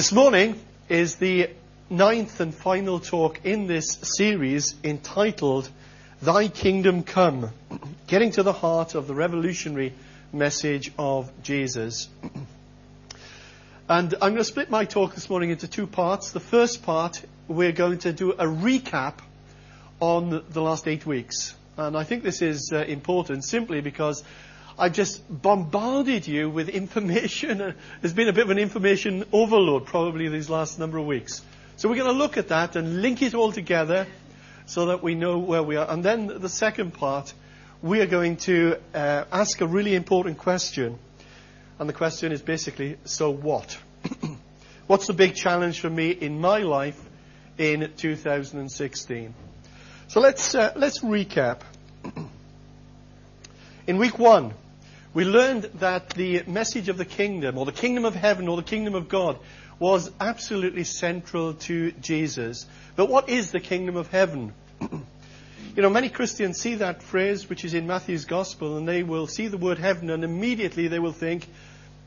This morning is the 9th and final talk in this series entitled Thy Kingdom Come, Getting to the Heart of the Revolutionary Message of Jesus. And I'm going to split my talk this morning into two parts. The first part, we're going to do a recap on the last 8 weeks. And I think this is important simply because I've just bombarded you with information. There's been a bit of an information overload probably these last number of weeks. So we're going to look at that and link it all together so that we know where we are. And then the second part, we are going to ask a really important question. And the question is basically, so what? What's the big challenge for me in my life in 2016? So let's recap. In week one, we learned that the message of the kingdom, or the kingdom of heaven, or the kingdom of God, was absolutely central to Jesus. But what is the kingdom of heaven? You know, many Christians see that phrase, which is in Matthew's gospel, and they will see the word heaven, and immediately they will think,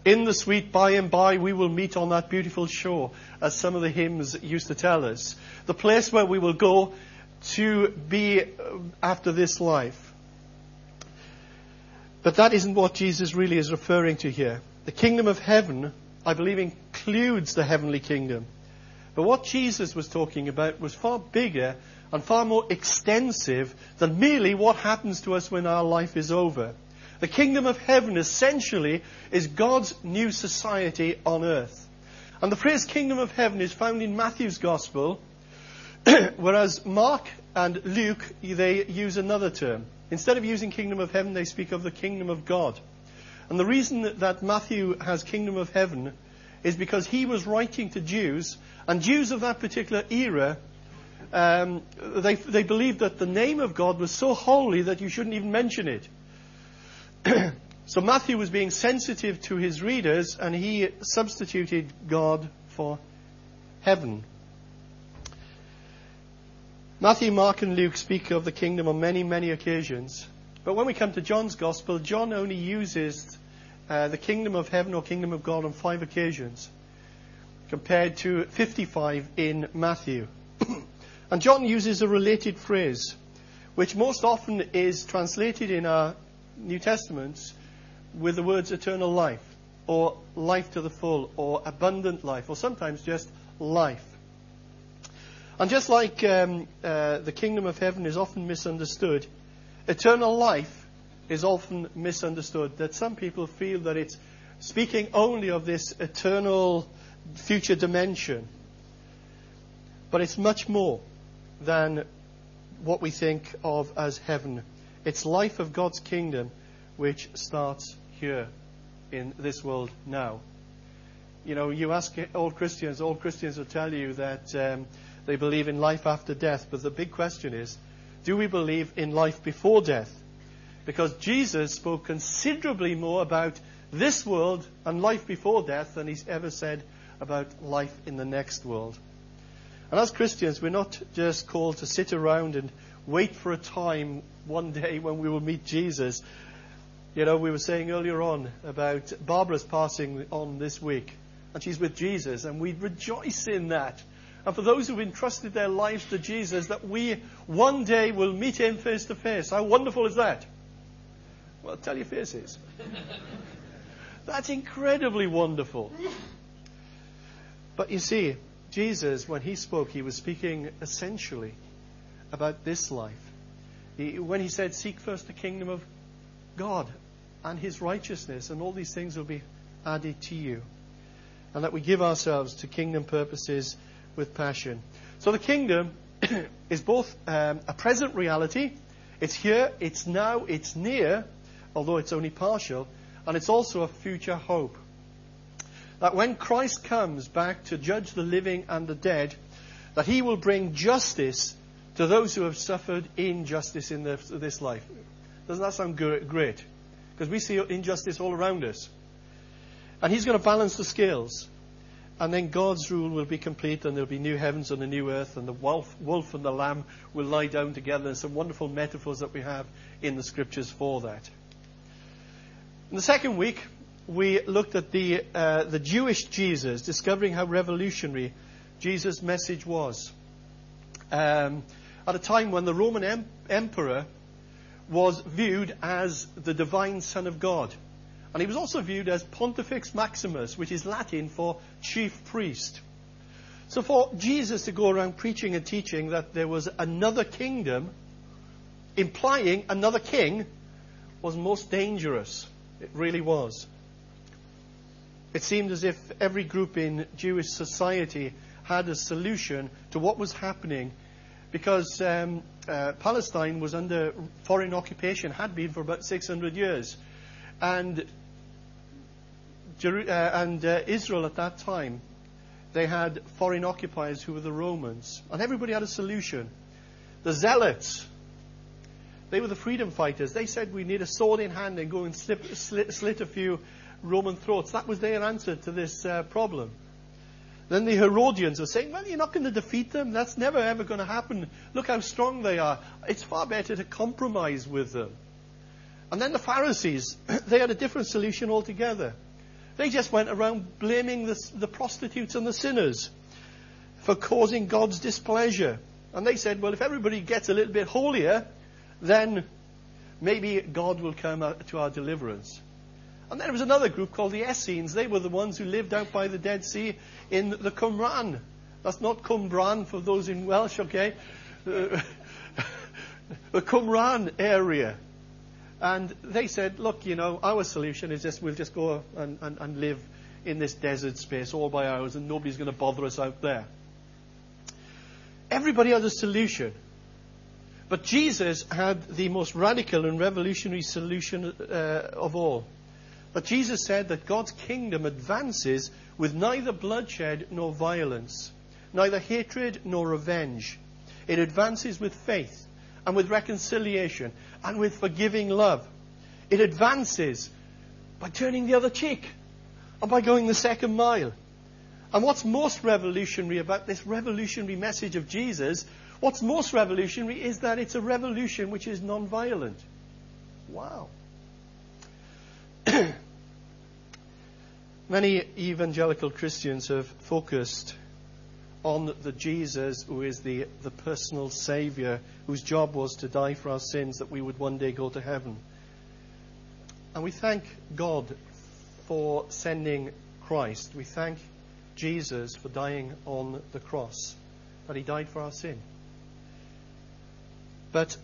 in the sweet by and by we will meet on that beautiful shore, as some of the hymns used to tell us. The place where we will go to be after this life. But that isn't what Jesus really is referring to here. The kingdom of heaven, I believe, includes the heavenly kingdom. But what Jesus was talking about was far bigger and far more extensive than merely what happens to us when our life is over. The kingdom of heaven essentially is God's new society on earth. And the phrase kingdom of heaven is found in Matthew's gospel, whereas Mark and Luke, they use another term. Instead of using kingdom of heaven, they speak of the kingdom of God. And the reason that Matthew has kingdom of heaven is because he was writing to Jews, and Jews of that particular era, they believed that the name of God was so holy that you shouldn't even mention it. So Matthew was being sensitive to his readers, and he substituted God for heaven. Matthew, Mark and Luke speak of the kingdom on many, many occasions. But when we come to John's Gospel, John only uses the kingdom of heaven or kingdom of God on 5 occasions, compared to 55 in Matthew. And John uses a related phrase, which most often is translated in our New Testaments with the words eternal life, or life to the full, or abundant life, or sometimes just life. And just like the kingdom of heaven is often misunderstood, eternal life is often misunderstood. That some people feel that it's speaking only of this eternal future dimension. But it's much more than what we think of as heaven. It's life of God's kingdom, which starts here in this world now. You know, you ask all Christians will tell you that they believe in life after death. But the big question is, do we believe in life before death? Because Jesus spoke considerably more about this world and life before death than he's ever said about life in the next world. And as Christians, we're not just called to sit around and wait for a time one day when we will meet Jesus. You know, we were saying earlier on about Barbara's passing on this week. And she's with Jesus, and we rejoice in that. And for those who've entrusted their lives to Jesus, that we one day will meet him face to face. How wonderful is that? Well, tell your faces. That's incredibly wonderful. But you see, Jesus, when he spoke, he was speaking essentially about this life. When he said, seek first the kingdom of God and his righteousness, and all these things will be added to you. And that we give ourselves to kingdom purposes with passion. So the kingdom is both a present reality, it's here, it's now, it's near, although it's only partial, and it's also a future hope. That when Christ comes back to judge the living and the dead, that he will bring justice to those who have suffered injustice in this life. Doesn't that sound great? Because we see injustice all around us. And he's going to balance the scales. And then God's rule will be complete, and there'll be new heavens and a new earth, and the wolf and the lamb will lie down together. There's some wonderful metaphors that we have in the scriptures for that. In the second week, we looked at the Jewish Jesus, discovering how revolutionary Jesus' message was. At a time when the Roman emperor was viewed as the divine son of God. And he was also viewed as Pontifex Maximus, which is Latin for chief priest. So for Jesus to go around preaching and teaching that there was another kingdom, implying another king, was most dangerous. It really was. It seemed as if every group in Jewish society had a solution to what was happening, because Palestine was under foreign occupation, had been for about 600 years. And Israel at that time, they had foreign occupiers who were the Romans. And everybody had a solution. The Zealots, they were the freedom fighters. They said, we need a sword in hand and go and slit a few Roman throats. That was their answer to this problem. Then the Herodians were saying, well, you're not going to defeat them. That's never, ever going to happen. Look how strong they are. It's far better to compromise with them. And then the Pharisees, they had a different solution altogether. They just went around blaming the prostitutes and the sinners for causing God's displeasure. And they said, well, if everybody gets a little bit holier, then maybe God will come to our deliverance. And then there was another group called the Essenes. They were the ones who lived out by the Dead Sea in the Qumran. That's not Qumran for those in Welsh, okay? The Qumran area. And they said, look, you know, our solution is just, we'll just go and live in this desert space all by ours, and nobody's going to bother us out there. Everybody has a solution. But Jesus had the most radical and revolutionary solution of all. But Jesus said that God's kingdom advances with neither bloodshed nor violence, neither hatred nor revenge. It advances with faith, and with reconciliation, and with forgiving love. It advances by turning the other cheek, and by going the second mile. And what's most revolutionary about this revolutionary message of Jesus, what's most revolutionary is that it's a revolution which is non-violent. Wow. Many evangelical Christians have focused on the Jesus who is the personal Saviour, whose job was to die for our sins, that we would one day go to heaven. And we thank God for sending Christ. We thank Jesus for dying on the cross, that he died for our sin. But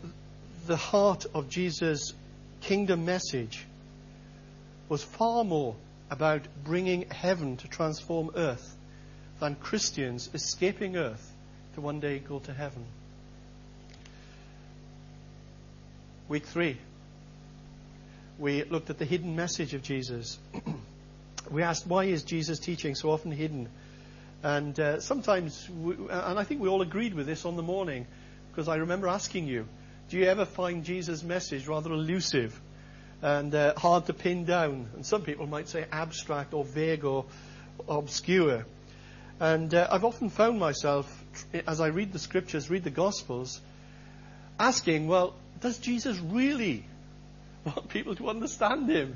the heart of Jesus' kingdom message was far more about bringing heaven to transform earth than Christians escaping earth to one day go to heaven. Week 3, we looked at the hidden message of Jesus. We asked, why is Jesus' teaching so often hidden? And I think we all agreed with this on the morning, because I remember asking you, do you ever find Jesus' message rather elusive and hard to pin down? And some people might say abstract or vague or obscure. And I've often found myself, as I read the Scriptures, read the Gospels, asking, well, does Jesus really want people to understand him?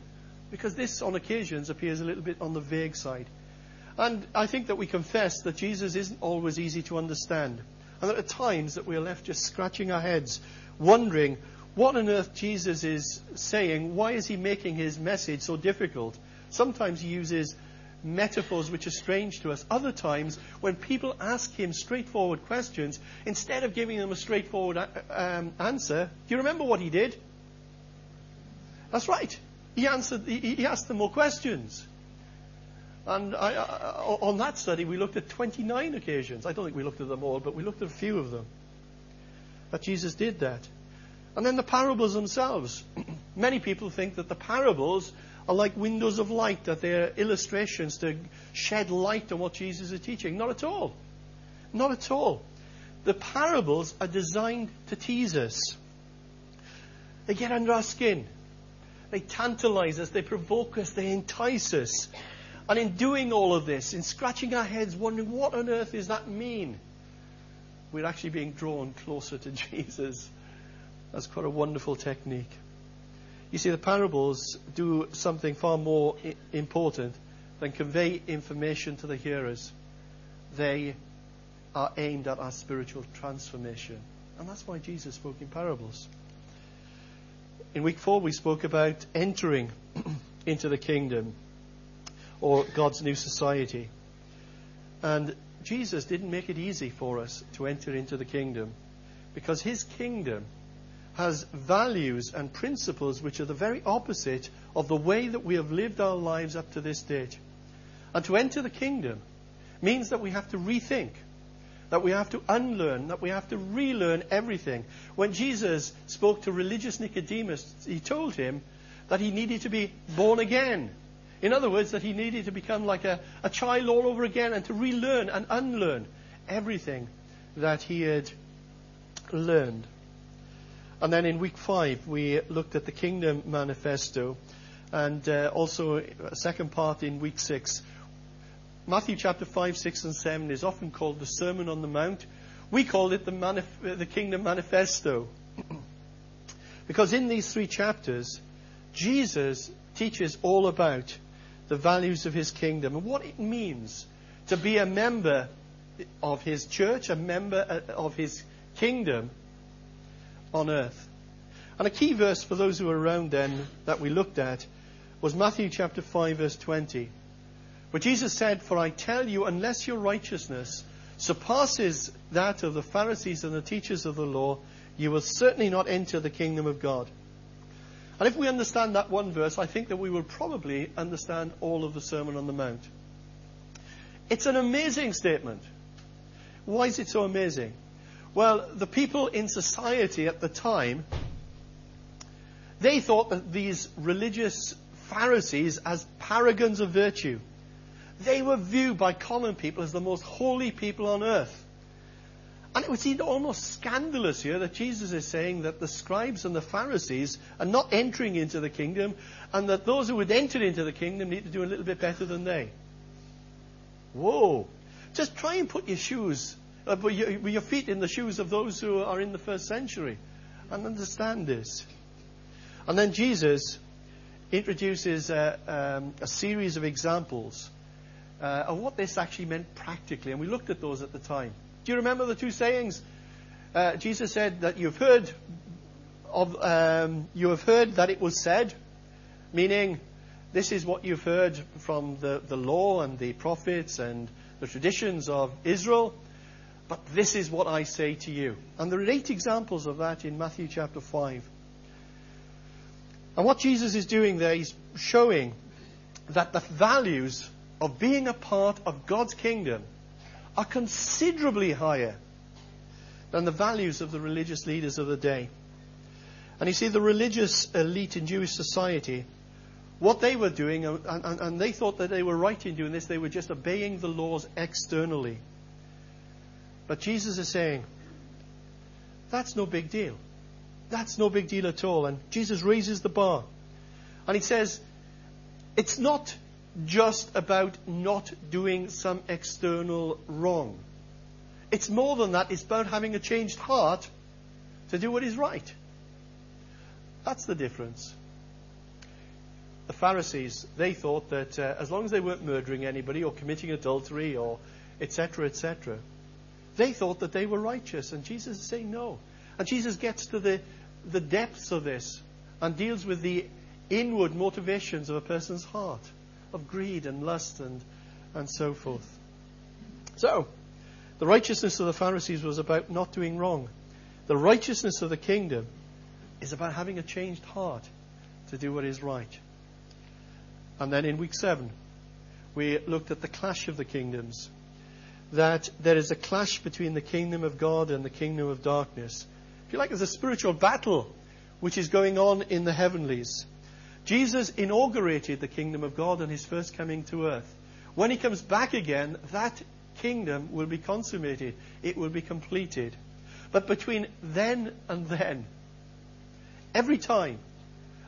Because this, on occasions, appears a little bit on the vague side. And I think that we confess that Jesus isn't always easy to understand. And there are times that we're left just scratching our heads, wondering what on earth Jesus is saying. Why is he making his message so difficult? Sometimes he uses metaphors which are strange to us. Other times, when people ask him straightforward questions, instead of giving them a straightforward answer, do you remember what he did? That's right. He asked them more questions. And on that study, we looked at 29 occasions. I don't think we looked at them all, but we looked at a few of them, that Jesus did that. And then the parables themselves. Many people think that the parables are like windows of light, that they're illustrations to shed light on what Jesus is teaching. Not at all. Not at all. The parables are designed to tease us. They get under our skin. They tantalize us. They provoke us. They entice us. And in doing all of this, in scratching our heads, wondering what on earth does that mean, we're actually being drawn closer to Jesus. That's quite a wonderful technique. You see, the parables do something far more important than convey information to the hearers. They are aimed at our spiritual transformation. And that's why Jesus spoke in parables. In week 4, we spoke about entering into the kingdom or God's new society. And Jesus didn't make it easy for us to enter into the kingdom, because his kingdom has values and principles which are the very opposite of the way that we have lived our lives up to this date. And to enter the kingdom means that we have to rethink, that we have to unlearn, that we have to relearn everything. When Jesus spoke to religious Nicodemus, he told him that he needed to be born again. In other words, that he needed to become like a child all over again and to relearn and unlearn everything that he had learned. And then in week 5, we looked at the Kingdom Manifesto, and also a second part in week 6. Matthew chapter 5, 6 and 7 is often called the Sermon on the Mount. We call it the Kingdom Manifesto. Because in these 3 chapters, Jesus teaches all about the values of his kingdom and what it means to be a member of his church, a member of his kingdom on earth. And a key verse for those who were around then that we looked at was Matthew chapter 5 verse 20, where Jesus said, "For I tell you, unless your righteousness surpasses that of the Pharisees and the teachers of the law, you will certainly not enter the kingdom of God." And if we understand that one verse, I think that we will probably understand all of the Sermon on the Mount. It's an amazing statement. Why is it so amazing? Well, the people in society at the time, they thought that these religious Pharisees as paragons of virtue. They were viewed by common people as the most holy people on earth. And it would seem almost scandalous here that Jesus is saying that the scribes and the Pharisees are not entering into the kingdom, and that those who would enter into the kingdom need to do a little bit better than they. Whoa. Just try and put your feet in the shoes of those who are in the first century and understand this. And then Jesus introduces a series of examples of what this actually meant practically. And we looked at those at the time. Do you remember the 2 sayings? Jesus said that you have heard that it was said, meaning this is what you've heard from the law and the prophets and the traditions of Israel, but this is what I say to you. And there are 8 examples of that in Matthew chapter 5. And what Jesus is doing there, he's showing that the values of being a part of God's kingdom are considerably higher than the values of the religious leaders of the day. And you see, the religious elite in Jewish society, what they were doing, and they thought that they were right in doing this, they were just obeying the laws externally. But Jesus is saying, that's no big deal. That's no big deal at all. And Jesus raises the bar. And he says, it's not just about not doing some external wrong. It's more than that. It's about having a changed heart to do what is right. That's the difference. The Pharisees, they thought that as long as they weren't murdering anybody or committing adultery or etc., they thought that they were righteous. And Jesus is saying no. And Jesus gets to the depths of this and deals with the inward motivations of a person's heart, of greed and lust and so forth. So, the righteousness of the Pharisees was about not doing wrong. The righteousness of the kingdom is about having a changed heart to do what is right. And then in week 7, we looked at the clash of the kingdoms, that there is a clash between the kingdom of God and the kingdom of darkness. If you like, there's a spiritual battle which is going on in the heavenlies. Jesus inaugurated the kingdom of God on his first coming to earth. When he comes back again, that kingdom will be consummated. It will be completed. But between then and then, every time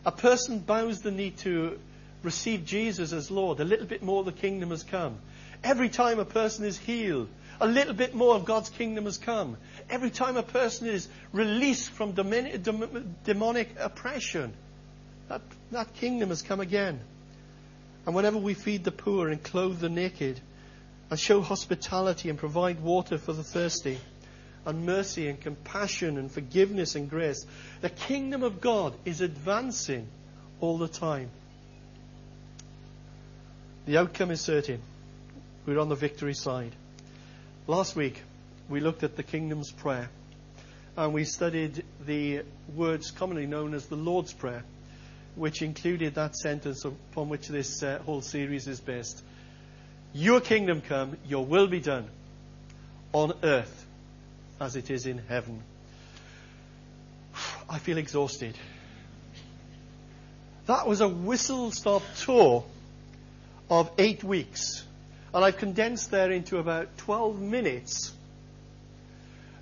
a person bows the knee to receive Jesus as Lord, a little bit more of the kingdom has come. Every time a person is healed, a little bit more of God's kingdom has come. Every time a person is released from demonic oppression, That kingdom has come again. And whenever we feed the poor and clothe the naked and show hospitality and provide water for the thirsty and mercy and compassion and forgiveness and grace, the kingdom of God is advancing all the time. The outcome is certain. We're on the victory side. Last week, we looked at the Kingdom's Prayer, and we studied the words commonly known as the Lord's Prayer, which included that sentence upon which this whole series is based. Your kingdom come, your will be done, on earth as it is in heaven. I feel exhausted. That was a whistle-stop tour of 8 weeks, and I've condensed there into about 12 minutes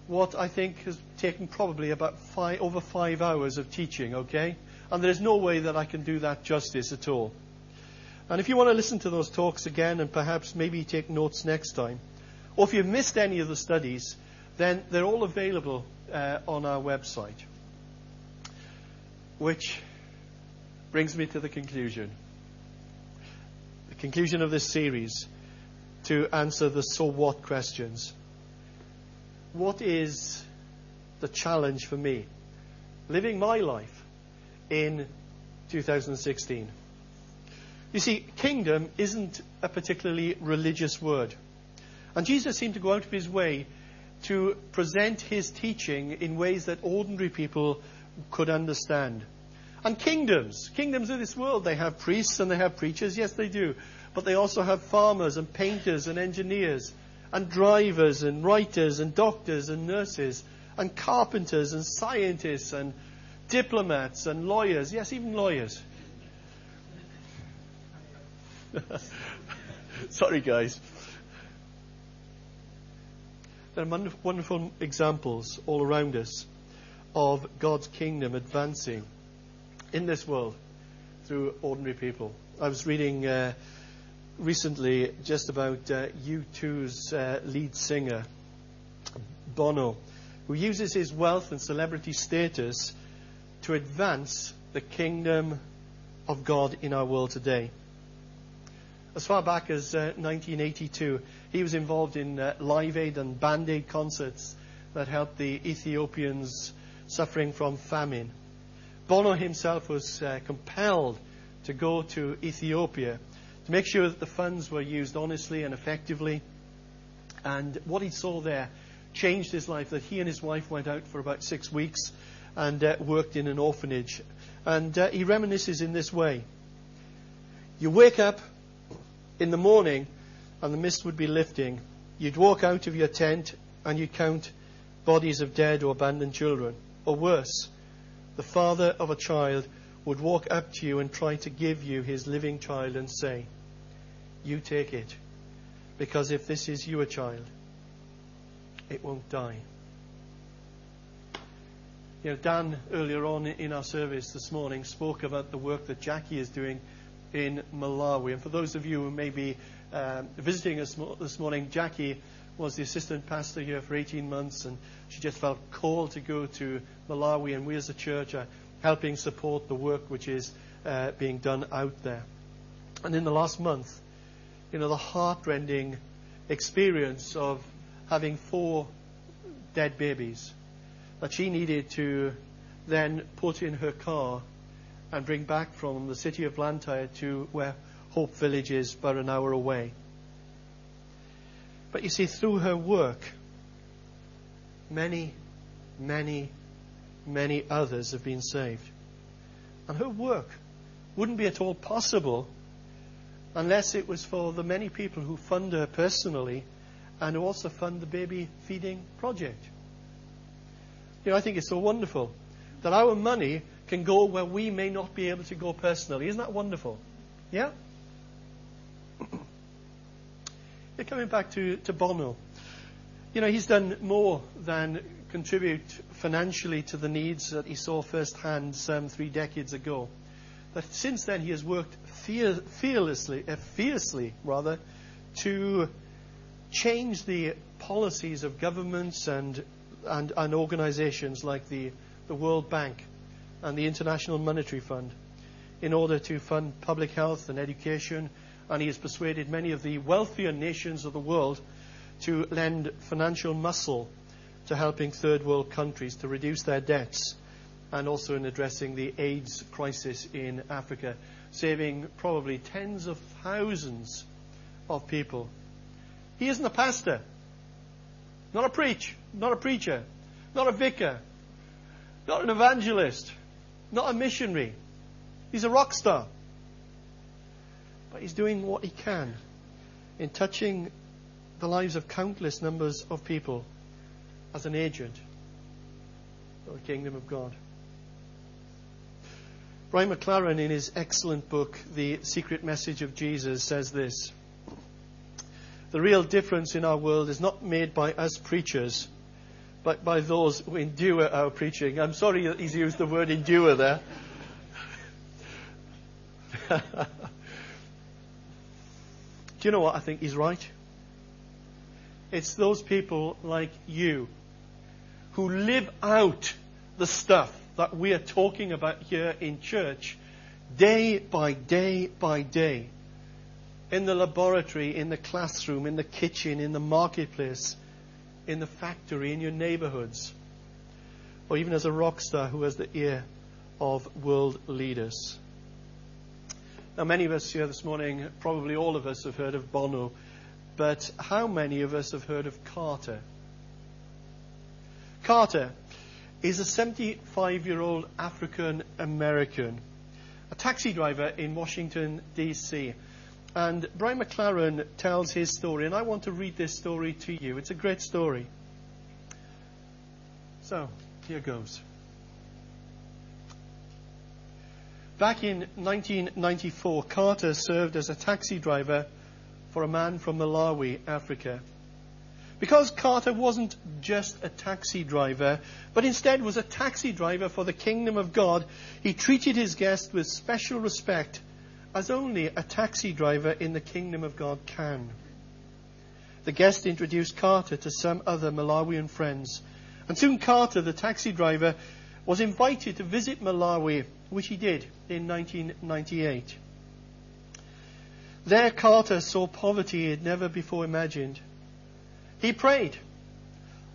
what I think has taken probably about over 5 hours of teaching, okay? And there's no way that I can do that justice at all. And if you want to listen to those talks again and perhaps maybe take notes next time, or if you've missed any of the studies, then they're all available on our website. Which brings me to the conclusion. The conclusion of this series, to answer the so what questions. What is the challenge for me living my life in 2016? You see, kingdom isn't a particularly religious word. And Jesus seemed to go out of his way to present his teaching in ways that ordinary people could understand. And kingdoms of this world, they have priests and they have preachers, yes they do. But they also have farmers and painters and engineers and drivers and writers and doctors and nurses and carpenters and scientists and diplomats and lawyers. Yes, even lawyers. Sorry, guys. There are wonderful examples all around us of God's kingdom advancing in this world through ordinary people. I was reading recently just about U2's lead singer, Bono, who uses his wealth and celebrity status to advance the kingdom of God in our world today. As far back as 1982, he was involved in Live Aid and Band Aid concerts that helped the Ethiopians suffering from famine. Bono himself was compelled to go to Ethiopia to make sure that the funds were used honestly and effectively. And what he saw there changed his life, that he and his wife went out for about 6 weeks and worked in an orphanage. And he reminisces in this way. You wake up in the morning and the mist would be lifting. You'd walk out of your tent and you'd count bodies of dead or abandoned children. Or worse, the father of a child would walk up to you and try to give you his living child and say, you take it, because if this is your child, it won't die. You know, Dan, earlier on in our service this morning, spoke about the work that Jackie is doing in Malawi. And for those of you who may be visiting us this morning, Jackie was the assistant pastor here for 18 months, and she just felt called to go to Malawi. And we as a church are helping support the work which is being done out there. And in the last month, you know, the heartrending experience of having 4 dead babies that she needed to then put in her car and bring back from the city of Blantyre to where Hope Village is, about an hour away. But you see, through her work, many, many, many others have been saved. And her work wouldn't be at all possible unless it was for the many people who fund her personally and who also fund the baby feeding project. You know, I think it's so wonderful that our money can go where we may not be able to go personally. Isn't that wonderful? Yeah? Coming back to Bono. You know, he's done more than contribute financially to the needs that he saw firsthand some 3 decades ago. But since then, he has worked fiercely to change the policies of governments and organizations like the World Bank and the International Monetary Fund. in order to fund public health and education, and he has persuaded many of the wealthier nations of the world to lend financial muscle to helping third world countries to reduce their debts, and also in addressing the AIDS crisis in Africa, saving probably tens of thousands of people. He isn't a pastor, not a preacher, not a vicar, not an evangelist, not a missionary. He's a rock star. But he's doing what he can in touching the lives of countless numbers of people as an agent for the kingdom of God. Brian McLaren, in his excellent book, The Secret Message of Jesus, says this: "The real difference in our world is not made by us preachers, but by those who endure our preaching." I'm sorry that he's used the word endure there. Do you know what? I think he's right. It's those people like you who live out the stuff that we are talking about here in church day by day by day. In the laboratory, in the classroom, in the kitchen, in the marketplace, in the factory, in your neighborhoods, or even as a rock star who has the ear of world leaders. Now, many of us here this morning, probably all of us, have heard of Bono, but how many of us have heard of Carter? Carter is a 75-year-old African-American, a taxi driver in Washington, D.C., and Brian McLaren tells his story, and I want to read this story to you. It's a great story. So, here goes. Back in 1994, Carter served as a taxi driver for a man from Malawi, Africa. Because Carter wasn't just a taxi driver, but instead was a taxi driver for the kingdom of God, he treated his guests with special respect, as only a taxi driver in the kingdom of God can. The guest introduced Carter to some other Malawian friends, and soon Carter, the taxi driver, was invited to visit Malawi, which he did in 1998. There Carter saw poverty he had never before imagined. He prayed,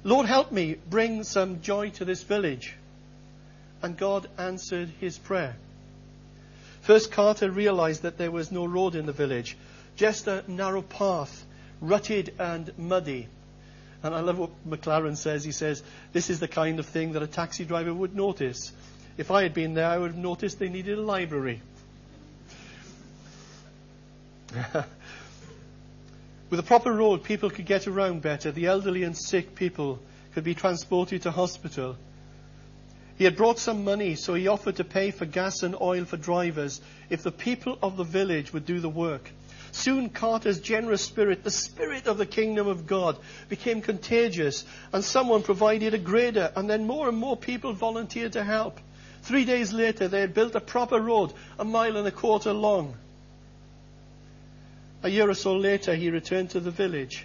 "Lord, help me bring some joy to this village." And God answered his prayer. First, Carter realized that there was no road in the village, just a narrow path, rutted and muddy. And I love what McLaren says. He says, "This is the kind of thing that a taxi driver would notice. If I had been there, I would have noticed they needed a library." With a proper road, people could get around better. The elderly and sick people could be transported to hospital. He had brought some money, so he offered to pay for gas and oil for drivers if the people of the village would do the work. Soon Carter's generous spirit, the spirit of the kingdom of God, became contagious, and someone provided a grader, and then more and more people volunteered to help. 3 days later, they had built a proper road, 1.25 miles long. A year or so later, he returned to the village.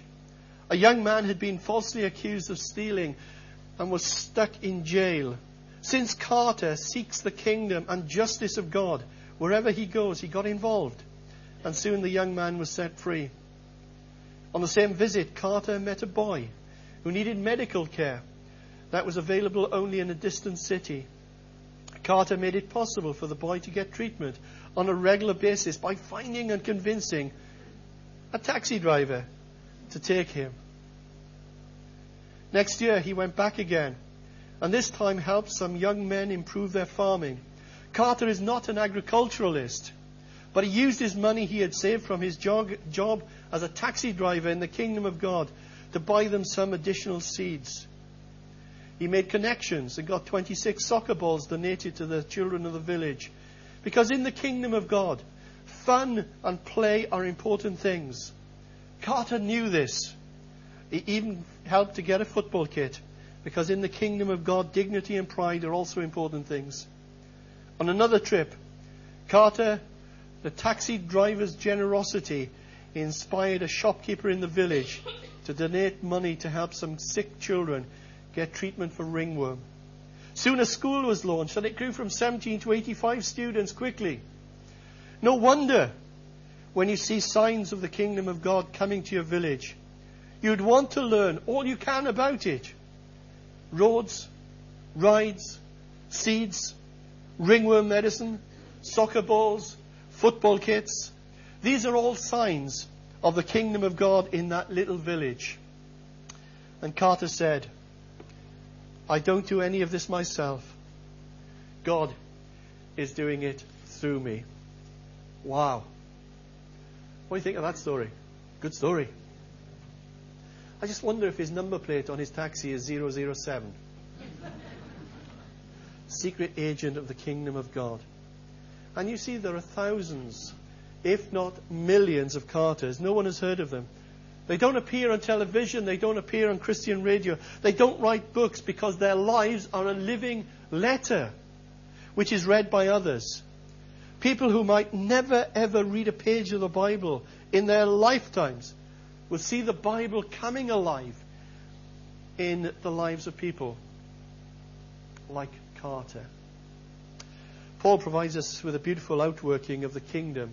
A young man had been falsely accused of stealing and was stuck in jail. Since Carter seeks the kingdom and justice of God, wherever he goes, he got involved. And soon the young man was set free. On the same visit, Carter met a boy who needed medical care that was available only in a distant city. Carter made it possible for the boy to get treatment on a regular basis by finding and convincing a taxi driver to take him. Next year, he went back again, and this time helped some young men improve their farming. Carter is not an agriculturalist, but he used his money he had saved from his job as a taxi driver in the kingdom of God to buy them some additional seeds. He made connections and got 26 soccer balls donated to the children of the village. Because in the kingdom of God, fun and play are important things. Carter knew this. He even helped to get a football kit, because in the kingdom of God, dignity and pride are also important things. On another trip, Carter, the taxi driver's generosity, inspired a shopkeeper in the village to donate money to help some sick children get treatment for ringworm. Soon a school was launched, and it grew from 17 to 85 students quickly. No wonder when you see signs of the kingdom of God coming to your village, you'd want to learn all you can about it. Roads, rides, seeds, ringworm medicine, soccer balls, football kits. These are all signs of the kingdom of God in that little village. And Carter said, I don't do any of this myself. God is doing it through me. Wow. What do you think of that story? Good story. I just wonder if his number plate on his taxi is 007. Secret agent of the kingdom of God. And you see, there are thousands, if not millions, of Carters. No one has heard of them. They don't appear on television. They don't appear on Christian radio. They don't write books, because their lives are a living letter which is read by others. People who might never, ever read a page of the Bible in their lifetimes will see the Bible coming alive in the lives of people like Carter. Paul provides us with a beautiful outworking of the kingdom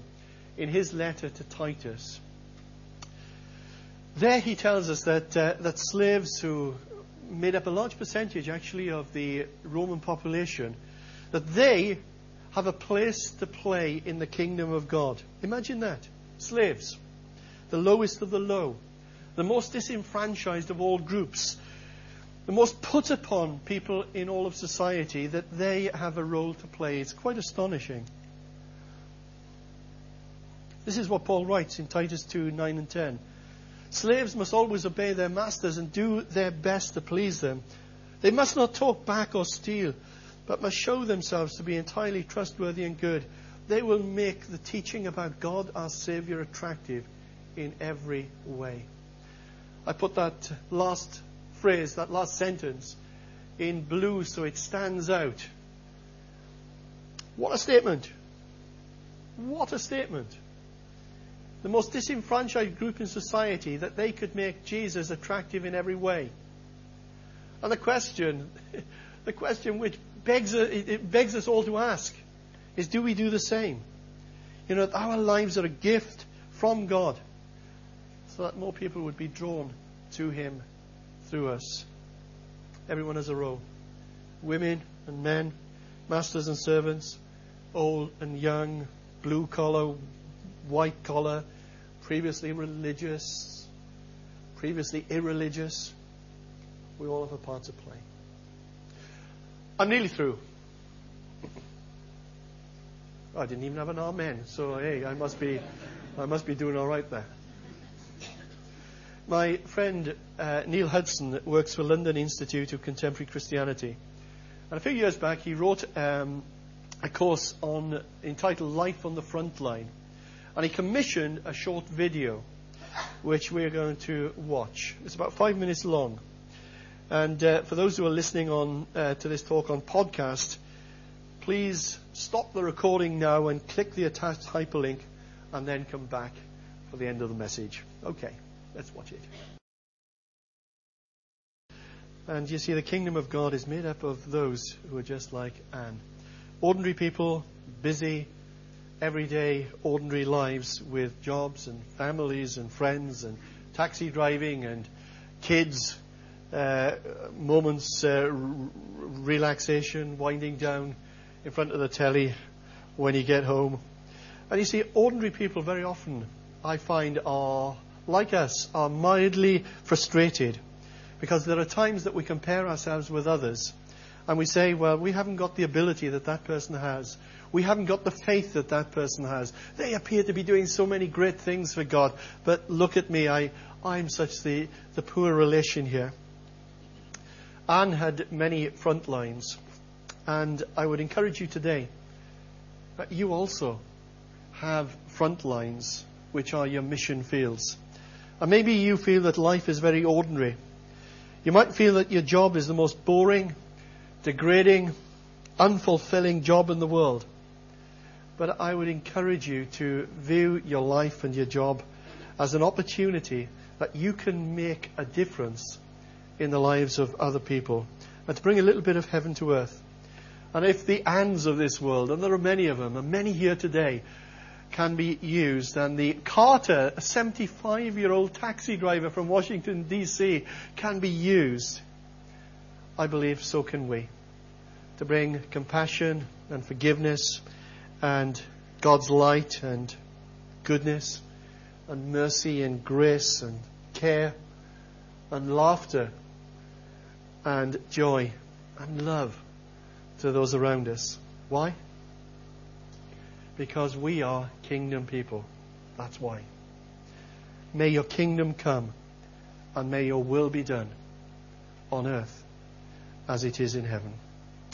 in his letter to Titus. There he tells us that slaves, who made up a large percentage actually of the Roman population, that they have a place to play in the kingdom of God. Imagine that. Slaves, the lowest of the low, the most disenfranchised of all groups, the most put upon people in all of society, that they have a role to play. It's quite astonishing. This is what Paul writes in Titus 2, 9 and 10. Slaves must always obey their masters and do their best to please them. They must not talk back or steal, but must show themselves to be entirely trustworthy and good. They will make the teaching about God our Saviour attractive in every way. I put that last phrase, that last sentence, in blue so it stands out. What a statement. What a statement. The most disenfranchised group in society, that they could make Jesus attractive in every way. And the question which begs us all to ask is, do we do the same? You know, our lives are a gift from God, so that more people would be drawn to him through us. Everyone has a role. Women and men, masters and servants, old and young, blue collar, white collar, previously religious, previously irreligious. We all have a part to play. I'm nearly through. I didn't even have an amen, so hey, I must be doing all right there. My friend Neil Hudson works for London Institute of Contemporary Christianity, and a few years back he wrote a course entitled "Life on the Frontline," and he commissioned a short video, which we're going to watch. It's about 5 minutes long. And for those who are listening on to this talk on podcast, please stop the recording now and click the attached hyperlink, and then come back for the end of the message. Okay, let's watch it. And you see, the kingdom of God is made up of those who are just like Anne. Ordinary people, busy, everyday, ordinary lives with jobs and families and friends and taxi driving and kids, moments, relaxation, winding down in front of the telly when you get home. And you see, ordinary people very often, I find, are, like us, are mildly frustrated, because there are times that we compare ourselves with others and we say, well, we haven't got the ability that that person has. We haven't got the faith that that person has. They appear to be doing so many great things for God, but look at me, I'm such the poor relation here. Anne had many front lines, and I would encourage you today that you also have front lines, which are your mission fields. And maybe you feel that life is very ordinary. You might feel that your job is the most boring, degrading, unfulfilling job in the world. But I would encourage you to view your life and your job as an opportunity that you can make a difference in the lives of other people, and to bring a little bit of heaven to earth. And if the Anns of this world, and there are many of them, and many here today, can be used. And the Carter, a 75-year-old taxi driver from Washington, D.C., can be used. I believe so can we, to bring compassion and forgiveness and God's light and goodness and mercy and grace and care and laughter and joy and love to those around us. Why? Because we are kingdom people. That's why. May your kingdom come, and may your will be done on earth as it is in heaven.